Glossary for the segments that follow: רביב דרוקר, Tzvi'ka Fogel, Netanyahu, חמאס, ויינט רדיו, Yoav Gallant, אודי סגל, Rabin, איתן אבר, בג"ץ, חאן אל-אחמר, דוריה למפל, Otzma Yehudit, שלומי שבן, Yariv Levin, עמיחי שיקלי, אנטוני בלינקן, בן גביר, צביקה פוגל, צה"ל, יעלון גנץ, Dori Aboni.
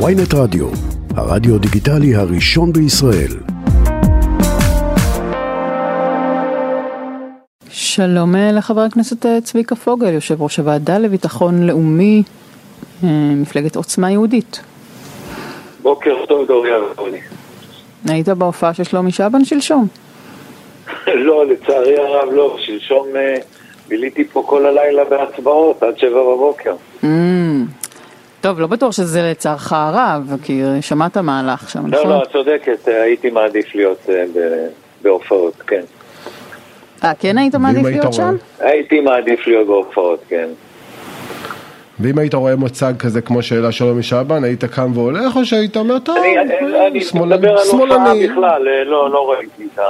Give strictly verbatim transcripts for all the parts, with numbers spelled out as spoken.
ויינט רדיו, הרדיו דיגיטלי הראשון בישראל. שלום לחבר הכנסת צביקה פוגל, יושב ראש הוועדה לביטחון לאומי, מפלגת עוצמה יהודית. בוקר טוב דורי אבוני. היית בהופעה של שלומי שבן שלשום? לא, לצערי הרב לא, שלשום ביליתי פה כל הלילה בהצבעות עד שבע בבוקר. טוב, לא בטוח שזה לצערך הרב, כי שמעת מהלך שם, נכון? לא, לא, צודקת, הייתי מעדיף להיות בהופעות, כן. אה, כן היית מעדיף להיות שם? הייתי מעדיף להיות בהופעות, כן. ואם היית רואה מוצג כזה כמו שאלה שלומי שבן, היית קם והולך או שהיית אומר, טוב, שמאלני? אני מדבר על הופעה בכלל, לא ראיתי את ה...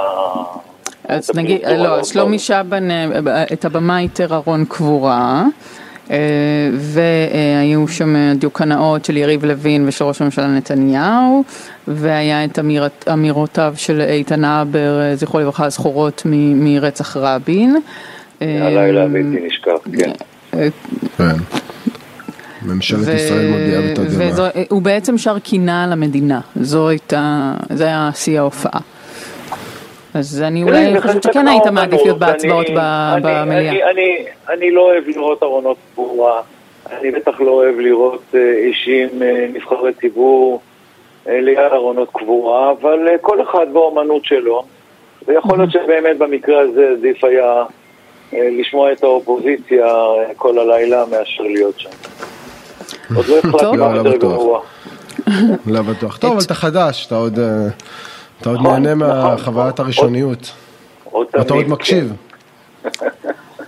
אז נגיד, לא, שלומי שבן, את הבמה היתר ארון קבורה, והיו שם דיוק הנאות של יריב לוין ושל ראש הממשלה נתניהו, והיה את אמירותיו של איתן אבר, זכרו לברכה, זכורות מרצח רבין. הלילה בלתי נשכח, כן. כן. ממשלת ישראל מודיעה בתדהמה. הוא בעצם שר קינה על המדינה. זו הייתה, זה היה שיא ההופעה. אז אני אולי חושבת שכן היית מעדיף להיות בהצבעות במליאה. אני לא אוהב לראות ארונות ברורה. אני בטח לא אוהב לראות אישים, נבחרי ציבור, ליד ארונות קבורה, אבל כל אחד באומנות שלו. ויכול להיות שבאמת במקרה הזה עדיף היה לשמוע את האופוזיציה כל הלילה מאשר להיות שם. עוד לא החלטתי מה יותר גרוע. לא בטוח. טוב, אבל אתה חדש, אתה עוד נהנה מהחוויית הראשוניות. אתה עוד מקשיב.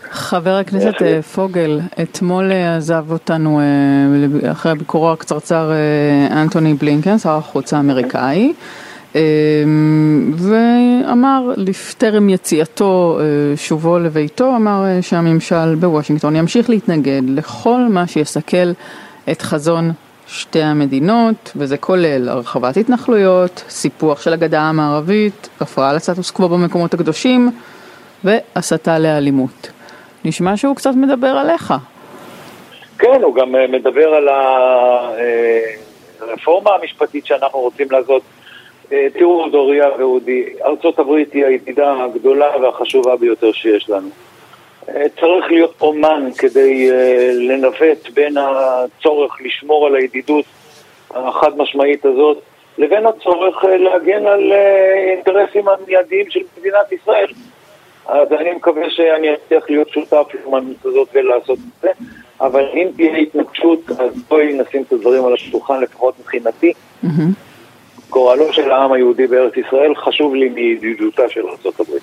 חבר הכנסת פוגל, אתמול עזב אותנו אחרי הביקורו הקצרצר אנטוני בלינקן, שר החוץ האמריקאי, ואמר לפטרם יציאתו שובו לביתו, אמר שהממשל בוושינגטון ימשיך להתנגד לכל מה שיסכל את חזון שתי המדינות, וזה כולל הרחבת התנחלויות, סיפוח של הגדה המערבית, הפרעה לסטטוס קוו במקומות הקדושים, והסתה לאלימות. נשמע שהוא קצת מדבר עליך. כן, הוא גם מדבר על הרפורמה המשפטית שאנחנו רוצים לעשות. תראו, דוריה ואודי, ארצות הברית היא הידידה הגדולה והחשובה ביותר שיש לנו. צריך להיות אומן כדי לנווט בין הצורך לשמור על הידידות החד משמעית הזאת לבין הצורך להגן על אינטרסים המיידיים של מדינת ישראל. אז אני מקווה שאני אצליח להיות שותף לאומנות הזאת ולעשות את זה, אבל אם תהיה התנגשות אז בואי נשים את הדברים על השולחן, לפחות מבחינתי. גורלו של העם היהודי בארץ ישראל חשוב לי מידידותה של ארצות הברית.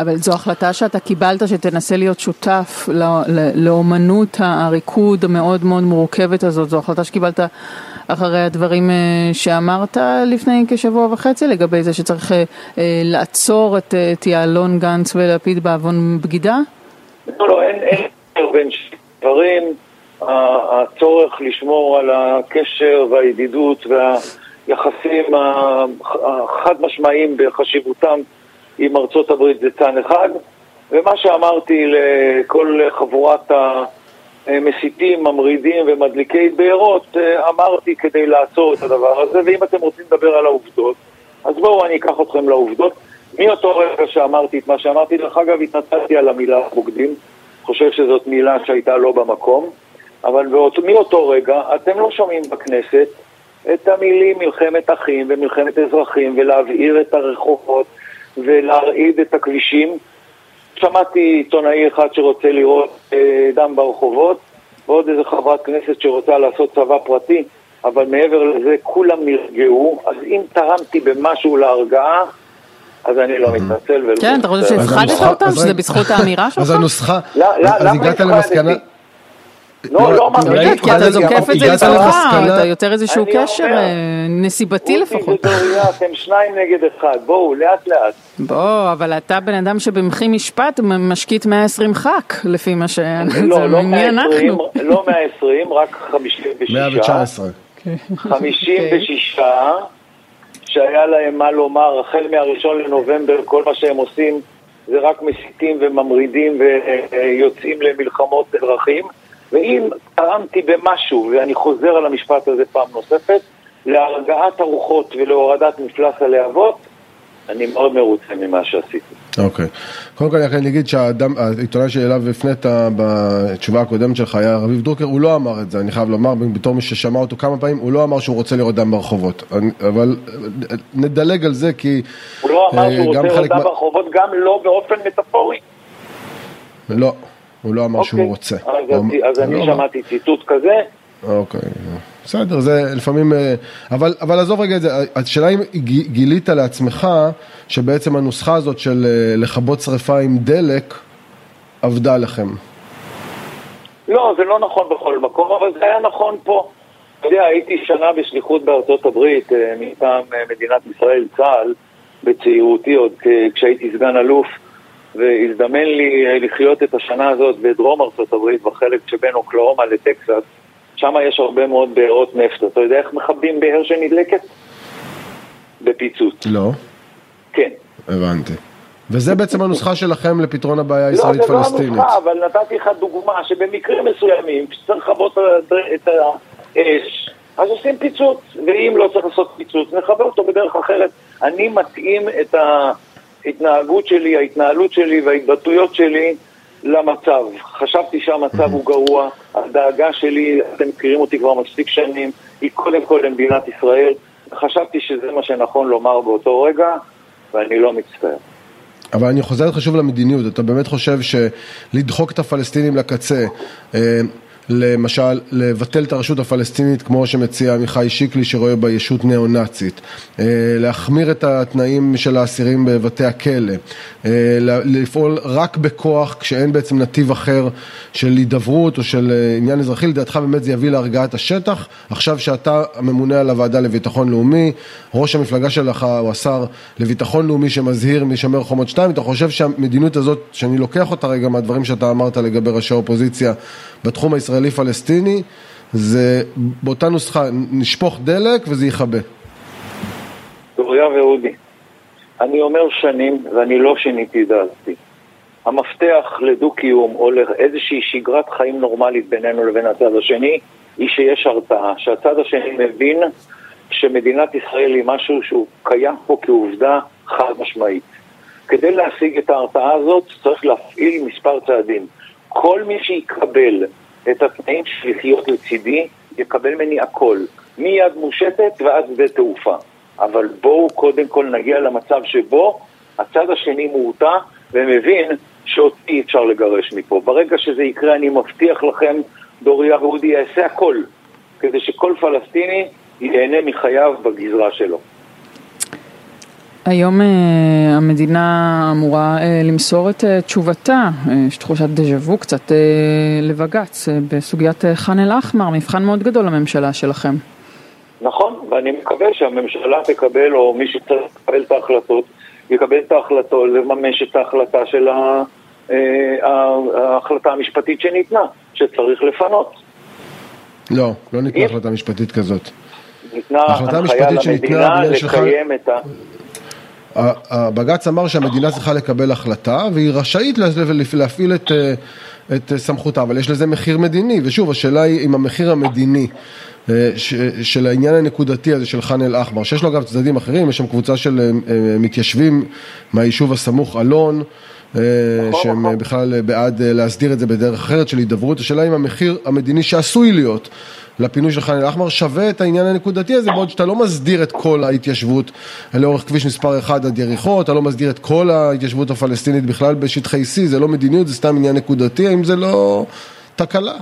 אבל זו החלטה שאתה קיבלת שתנסה להיות שותף לאומנות הריקוד המאוד מאוד מורכבת הזאת, זו החלטה שקיבלת אחרי הדברים שאמרת לפני כשבוע וחצי, לגבי זה שצריך לעצור את יעלון גנץ ולפיד בעוון בגידה? לא, לא, אין בין דברים, הצורך לשמור על הקשר והידידות והיחסים החד משמעיים בחשיבותם, עם ארצות הברית זה צעד אחד, ומה שאמרתי לכל חבורת המסיתים, ממרידים ומדליקי בעירות, אמרתי כדי לעצור את הדבר הזה, ואם אתם רוצים לדבר על העובדות, אז בואו אני אקח אתכם לעובדות. מאותו רגע שאמרתי את מה שאמרתי, דרך אגב התנצלתי על המילה בוגדים, חושב שזאת מילה שהייתה לא במקום, אבל מאותו רגע אתם לא שומעים בכנסת את המילים מלחמת אחים ומלחמת אזרחים ולהבעיר את הרחובות, ולהרעיד את הכבישים. שמעתי עיתונאי אחד שרוצה לראות אה, דם ברחובות, ועוד איזה חברת כנסת שרוצה לעשות צבא פרטי, אבל מעבר לזה כולם נרגעו, אז אם תרמתי במשהו להרגעה, אז אני לא מתנצל. כן, אתה חושב שהפחדת אותם, שזה בזכות האמירה שלך? אז הנוסחה, אז הגעת למסקנה... לא, לא אמרתי, כי אתה זוקף את זה לזכותך, אתה יותר איזשהו קשר נסיבתי לפחות. אתם שניים נגד אחד, בואו, לאט לאט. בואו, אבל אתה בן אדם שבמחי משפט משקיט מאה ועשרים ח"ק, לפי מה שאנחנו... לא מאה ועשרים, רק חמישים ושש. מאה ותשע עשרה. חמישים ושש, שהיה להם מה לומר, החל מהראשון לנובמבר, כל מה שהם עושים זה רק מסיתים וממרידים ויוצאים למלחמות דרכים. ואם תרמתי במשהו, ואני חוזר על המשפט הזה פעם נוספת, להרגעת הרוחות ולהורדת מפלס הלהבות, אני מאוד מרוצה ממה שעשיתי. אוקיי. קודם כל, אני אגיד שהעיתונאי שאליו הפנית בתשובה הקודמת שלך היה רביב דרוקר, הוא לא אמר את זה, אני חייב לומר, בתור מי ששמע אותו כמה פעמים, הוא לא אמר שהוא רוצה לראות דם ברחובות. אבל נדלג על זה כי... הוא לא אמר שהוא רוצה לראות דם ברחובות, גם לא באופן מטאפורי. לא, הוא לא אמר שהוא רוצה. אז אני שמעתי ציטוט כזה. אוקיי, בסדר, זה לפעמים, אבל, אבל עזוב רגע את זה, השאלה אם גילית לעצמך שבעצם הנוסחה הזאת של לחבות שריפה עם דלק עבדה לכם? לא, זה לא נכון בכל מקום, אבל זה היה נכון פה. אתה יודע, הייתי שנה בשליחות בארצות הברית מטעם מדינת ישראל צה"ל בצעירותי עוד כשהייתי סגן אלוף, והזדמן לי לחיות את השנה הזאת בדרום ארצות הברית בחלק שבין אוקלהומה לטקסס. שם יש הרבה מאוד בעירות נפט. אתה יודע איך מכבים בעיר שנדלקת? בפיצוץ. לא. כן. הבנתי. וזה בעצם הנוסחה שלכם לפתרון הבעיה הישראלית-פלסטינית. לא, זה לא הנוסחה, אבל נתתי לך דוגמה שבמקרים מסוימים, כשצריך לחבות את האש, אז עושים פיצוץ, ואם לא צריך לעשות פיצוץ, נחבר אותו בדרך אחרת. אני מתאים את ההתנהגות שלי, ההתנהלות שלי וההתבטאויות שלי, למצב. חשבתי שהמצב הוא גרוע, הדאגה שלי, אתם מכירים אותי כבר מספיק שנים, היא קודם כל למדינת ישראל, חשבתי שזה מה שנכון לומר באותו רגע, ואני לא מצטער. אבל אני חוזר חשוב למדיניות, אתה באמת חושב שלדחוק את הפלסטינים לקצה, למשל, לבטל את הרשות הפלסטינית, כמו שמציע עמיחי שיקלי שרואה בה ישות נאו-נאצית, להחמיר את התנאים של האסירים בבתי הכלא, לפעול רק בכוח כשאין בעצם נתיב אחר של הידברות או של עניין אזרחי, לדעתך באמת זה יביא להרגעת השטח, עכשיו שאתה הממונה על הוועדה לביטחון לאומי, ראש המפלגה שלך הוא השר לביטחון לאומי שמזהיר משמר חומות שתיים, אתה חושב שהמדיניות הזאת, שאני לוקח אותה רגע מהדברים שאתה אמרת לגבי ראשי האופוזיציה בתחום הישראל פלסטיני, זה באותה נוסחה, נשפוך דלק וזה יחבא. דוריה ואודי, אני אומר שנים ואני לא שיניתי דעתי. המפתח לדו קיום או לאיזושהי שגרת חיים נורמלית בינינו לבין הצד השני היא שיש הרתעה, שהצד השני מבין שמדינת ישראל היא משהו שהוא קיים פה כעובדה חד משמעית. כדי להשיג את ההרתעה הזאת צריך להפעיל מספר צעדים. כל מי שיקבל את התנאים של לחיות לצידי, יקבל מני הכל, מיד מושטת ועד שדה תעופה. אבל בואו קודם כל נגיע למצב שבו הצד השני מורתע ומבין שאי אפשר לגרש מפה. ברגע שזה יקרה, אני מבטיח לכם, דורי אבוני יעשה הכל, כדי שכל פלסטיני ייהנה מחייו בגזרה שלו. היום המדינה אמורה למסור את תשובתה, יש תחושת דז'וו קצת לבגץ, בסוגיית חאן אל-אחמר, מבחן מאוד גדול לממשלה שלכם. נכון, ואני מקווה שהממשלה תקבל, או מי שתקבל את ההחלטות, יקבל את ההחלטות, לממש את ההחלטה של ההחלטה המשפטית שניתנה, שצריך לפנות. לא, לא ניתנה החלטה משפטית כזאת. ניתנה הנחיה למדינה לקיים את ה... הבג"ץ אמר שהמדינה צריכה לקבל החלטה והיא רשאית להפעיל את, את סמכותה, אבל יש לזה מחיר מדיני, ושוב השאלה היא אם המחיר המדיני ש, של העניין הנקודתי הזה של חאן אל-אחמר, שיש לו אגב צדדים אחרים, יש שם קבוצה של מתיישבים מהיישוב הסמוך אלון שהם בכלל בעד להסדיר את זה בדרך אחרת של הידברות, השאלה היא אם המחיר המדיני שעשוי להיות לפינוי של חאן אל-אחמר שווה את העניין הנקודתי הזה, בעוד שאתה לא מסדיר את כל ההתיישבות לאורך כביש מספר אחד עד יריחו, אתה לא מסדיר את כל ההתיישבות הפלסטינית בכלל בשטחי C, זה לא מדיניות, זה סתם עניין נקודתי, האם זה לא תקלה?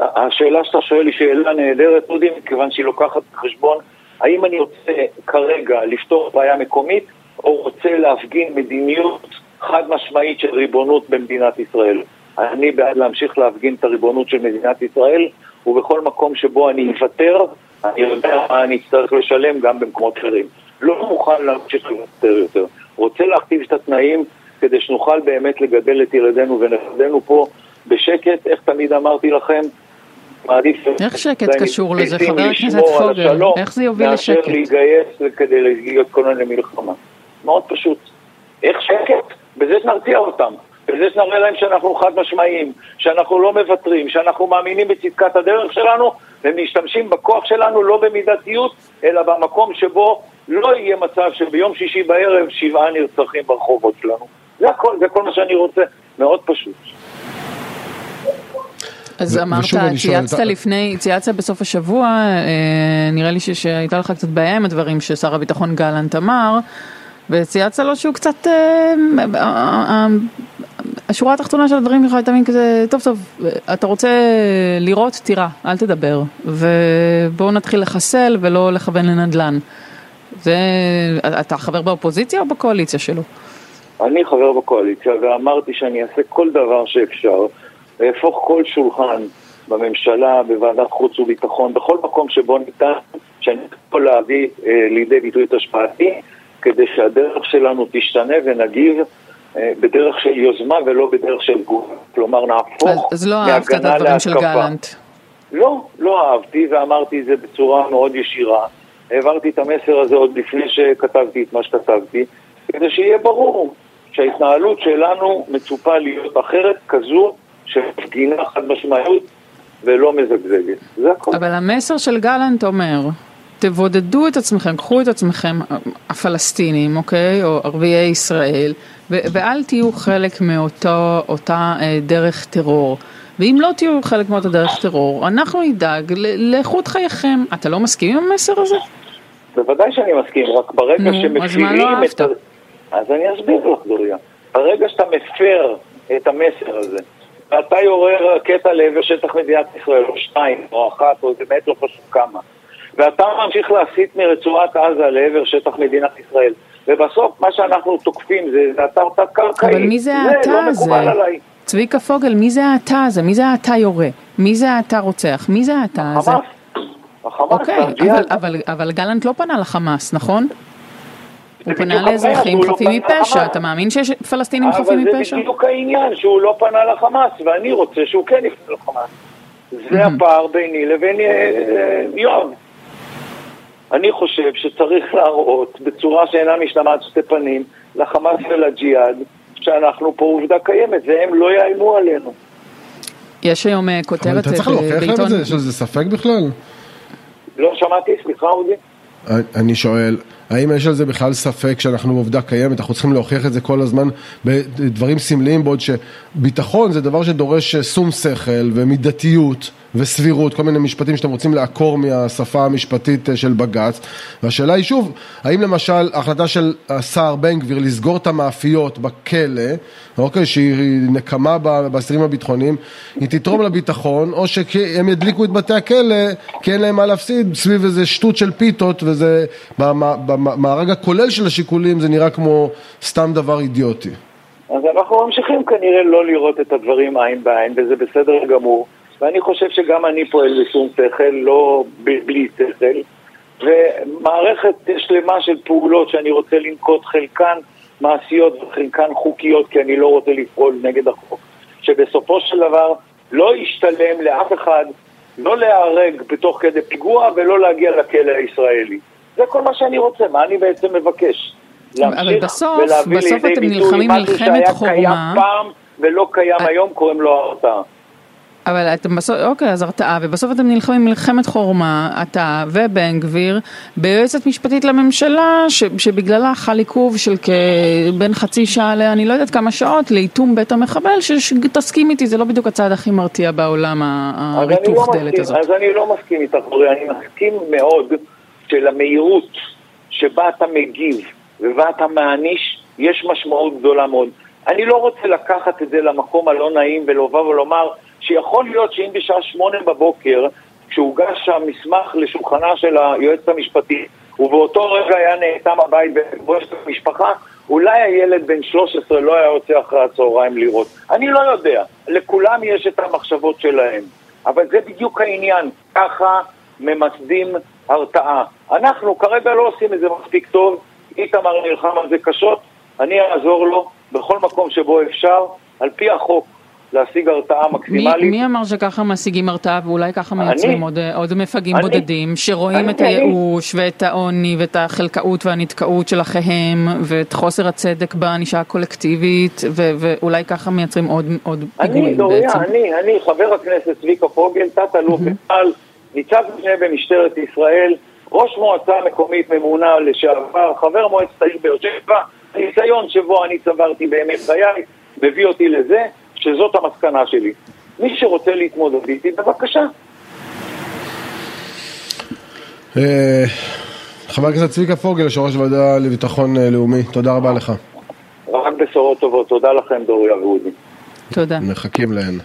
השאלה שאתה שואל היא שאלה נהדרת, מכיוון שהיא לוקחת בחשבון, האם אני רוצה כרגע לפתור בעיה מקומית, או רוצה להפגין מדיניות חד משמעית של ריבונות במדינת ישראל? אני בעד להמשיך להפגין את הריבונות של מדינת ישראל, ובכל מקום שבו אני יוותר, אני יודע מה אני צריך לשלם גם במקומות אחרים. לא מוכן להמשיך לוותר יותר. רוצה להכתיב את התנאים, כדי שנוכל באמת לגדל את ילדינו ונכדינו פה בשקט, איך תמיד אמרתי לכם, מעדיף... איך שקט קשור לזה, חבר הכנסת פוגל? איך זה יוביל לשקט? מאשר להיגייס כדי להגיע את כל מיני מלחמה. מאוד פשוט. איך שקט? בזה שנרתיע אותם. וזה שנראה להם שאנחנו חד משמעיים, שאנחנו לא מבטרים, שאנחנו מאמינים בצדקת הדרך שלנו, והם משתמשים בכוח שלנו לא במידתיות, אלא במקום שבו לא יהיה מצב שביום שישי בערב שבעה נרצחים ברחובות שלנו. זה הכל, זה כל מה שאני רוצה, מאוד פשוט. אז אמרת, צייצת לפני, צייצת בסוף השבוע, נראה לי שהייתה לך קצת בעיה עם הדברים ששר הביטחון גלנט אמר, וצייצת לו שהוא קצת, השורה התחתונה של הדברים שלך הייתה מין כזה, טוב טוב, אתה רוצה לראות, תראה, אל תדבר, ובואו נתחיל לחסל ולא לכוון לנדלן. אתה חבר באופוזיציה או בקואליציה שלו? אני חבר בקואליציה, ואמרתי שאני אעשה כל דבר שאפשר, להפוך כל שולחן בממשלה, בוועדת חוץ וביטחון, בכל מקום שבו ניתן, שאני יכול להביא אה, לידי ביטוי את השפעתי, כדי שהדרך שלנו תשתנה ונגיב אה, בדרך של יוזמה ולא בדרך של גוף. כלומר, נהפוך מהגנה להתקפה. אז לא אהבת את הדברים של גלנט. לא, לא אהבתי ואמרתי את זה בצורה מאוד ישירה. העברתי את המסר הזה עוד לפני שכתבתי את מה שכתבתי, כדי שיהיה ברור שההתנהלות שלנו מצופה להיות אחרת כזו, שמפגינה חד משמעיות ולא מזגזגת. זה הכל. אבל המסר של גלנט אומר, תבודדו את עצמכם, קחו את עצמכם הפלסטינים, אוקיי? או ערביי ישראל, ו- ואל תהיו חלק מאותו, אותה אה, דרך טרור. ואם לא תהיו חלק מאותה דרך טרור, אנחנו נדאג ל- לאיכות חייכם. אתה לא מסכים עם המסר הזה? בוודאי שאני מסכים, רק ברגע נו, שמפעילים לא את... אז אני אסביר לך, דוריה. ברגע שאתה מפר את המסר הזה, ואתה יורר קטע לעבר שטח מדינת ישראל, או שתיים, או אחת, או זה באמת לא חשוב כמה. ואתה ממשיך להסיט מרצועת עזה לעבר שטח מדינת ישראל. ובסוף מה שאנחנו תוקפים זה, זה אתר תת-קרקעי. אבל מי זה האתר הזה? זה לא מקובל עליי. צביקה פוגל, מי זה האתר הזה? מי זה האתר יורה? מי זה האתר רוצח? מי זה האתר הזה? החמאס. החמאס. אוקיי, אבל, אבל, אבל גלנט לא פנה לחמאס, נכון? הוא פנה לאזרחים חפים מפשע, אתה מאמין שיש פלסטינים חפים מפשע? אבל זה בדיוק העניין, שהוא לא פנה לחמאס, ואני רוצה שהוא כן יפנה לחמאס. זה הפער ביני לבין יואב. אני חושב שצריך להראות בצורה שאינה משתמעת שתי פנים לחמאס ולג'יהאד, שאנחנו פה עובדה קיימת, והם לא יאיימו עלינו. יש היום כותרת... אבל אתה צריך להוכיח להם את זה? יש לזה ספק בכלל? לא שמעתי, סליחה אודי. אני שואל... האם יש על זה בכלל ספק שאנחנו עובדה קיימת, אנחנו צריכים להוכיח את זה כל הזמן בדברים סמליים, בעוד שביטחון זה דבר שדורש שום שכל ומידתיות וסבירות, כל מיני משפטים שאתם רוצים לעקור מהשפה המשפטית של בג"ץ, והשאלה היא שוב, האם למשל ההחלטה של השר בן גביר לסגור את המאפיות בכלא, אוקיי, שהיא נקמה באסירים הביטחוניים, היא תתרום לביטחון, או שהם ידליקו את בתי הכלא, כי אין להם מה להפסיד, סביב איזה שטות של פיתות, וזה במארג הכולל של השיקולים, זה נראה כמו סתם דבר אידיוטי. אז אנחנו ממשיכים כנראה לא לראות את הדברים עין בעין, וזה בסדר גמור. ואני חושב שגם אני פועל בשום שכל, לא ב- בלי שכל. ומערכת שלמה של פעולות שאני רוצה לנקוט, חלקן מעשיות וחלקן חוקיות, כי אני לא רוצה לפעול נגד החוק. שבסופו של דבר לא ישתלם לאף אחד, לא להיהרג בתוך כדי פיגוע ולא להגיע לכלא הישראלי. זה כל מה שאני רוצה, מה אני בעצם מבקש. אבל בסוף, בסוף אתם נלחמים מלחמת חורמה. שהיה קיים פעם ולא קיים היום, קוראים לו הרתעה. אבל אתם בסוף, אוקיי, אז הרתעה, ובסוף אתם נלחמים מלחמת חורמה, אתה ובן גביר, ביועצת משפטית לממשלה, ש, שבגללה חל עיכוב של בין חצי שעה, אני לא יודעת כמה שעות, לאיתום בית המחבל, שתסכים איתי, זה לא בדיוק הצעד הכי מרתיע בעולם, הריתוך לא דלת הזאת. אז אני לא מסכים איתך, אני מסכים מאוד של המהירות שבה אתה מגיב ובה אתה מעניש, יש משמעות גדולה מאוד. אני לא רוצה לקחת את זה למקום הלא נעים ולובב ולומר שיכול להיות שאם בשעה שמונה בבוקר, כשהוגש המסמך לשולחנה של היועצת המשפטית, ובאותו רגע היה נעתם הבית בבושת המשפחה, אולי הילד בן שלוש עשרה לא היה יוצא אחרי הצהריים לראות. אני לא יודע, לכולם יש את המחשבות שלהם. אבל זה בדיוק העניין, ככה ממסדים הרתעה. אנחנו כרגע לא עושים את זה מספיק טוב, איתמר נלחם על זה קשות, אני אעזור לו בכל מקום שבו אפשר, על פי החוק. להשיג הרתעה מקסימלית. מי אמר שככה משיגים הרתעה, ואולי ככה מייצרים עוד מפגעים בודדים, שרואים את הייאוש ואת העוני ואת החלקאות והנתקעות של אחיהם, ואת חוסר הצדק בענישה הקולקטיבית, ואולי ככה מייצרים עוד פיגועים בעצם. אני, אני, חבר הכנסת צביקה פוגל, תת אלוף על ניצב משנה במשטרת ישראל, ראש מועצה מקומית ממונה לשעבר, חבר מועצת העיר באר שבע, הניסיון שבו אני צברתי בימי חיי, מביא אותי לזה, שזאת המסקנה שלי. מי שרוצה להתמודד איתי, בבקשה. חבר הכנסת צביקה פוגל, יושב-ראש ועדה לביטחון לאומי, תודה רבה לך. רק בשורות טובות, תודה לכם דורי אבוני. תודה. מחכים להן.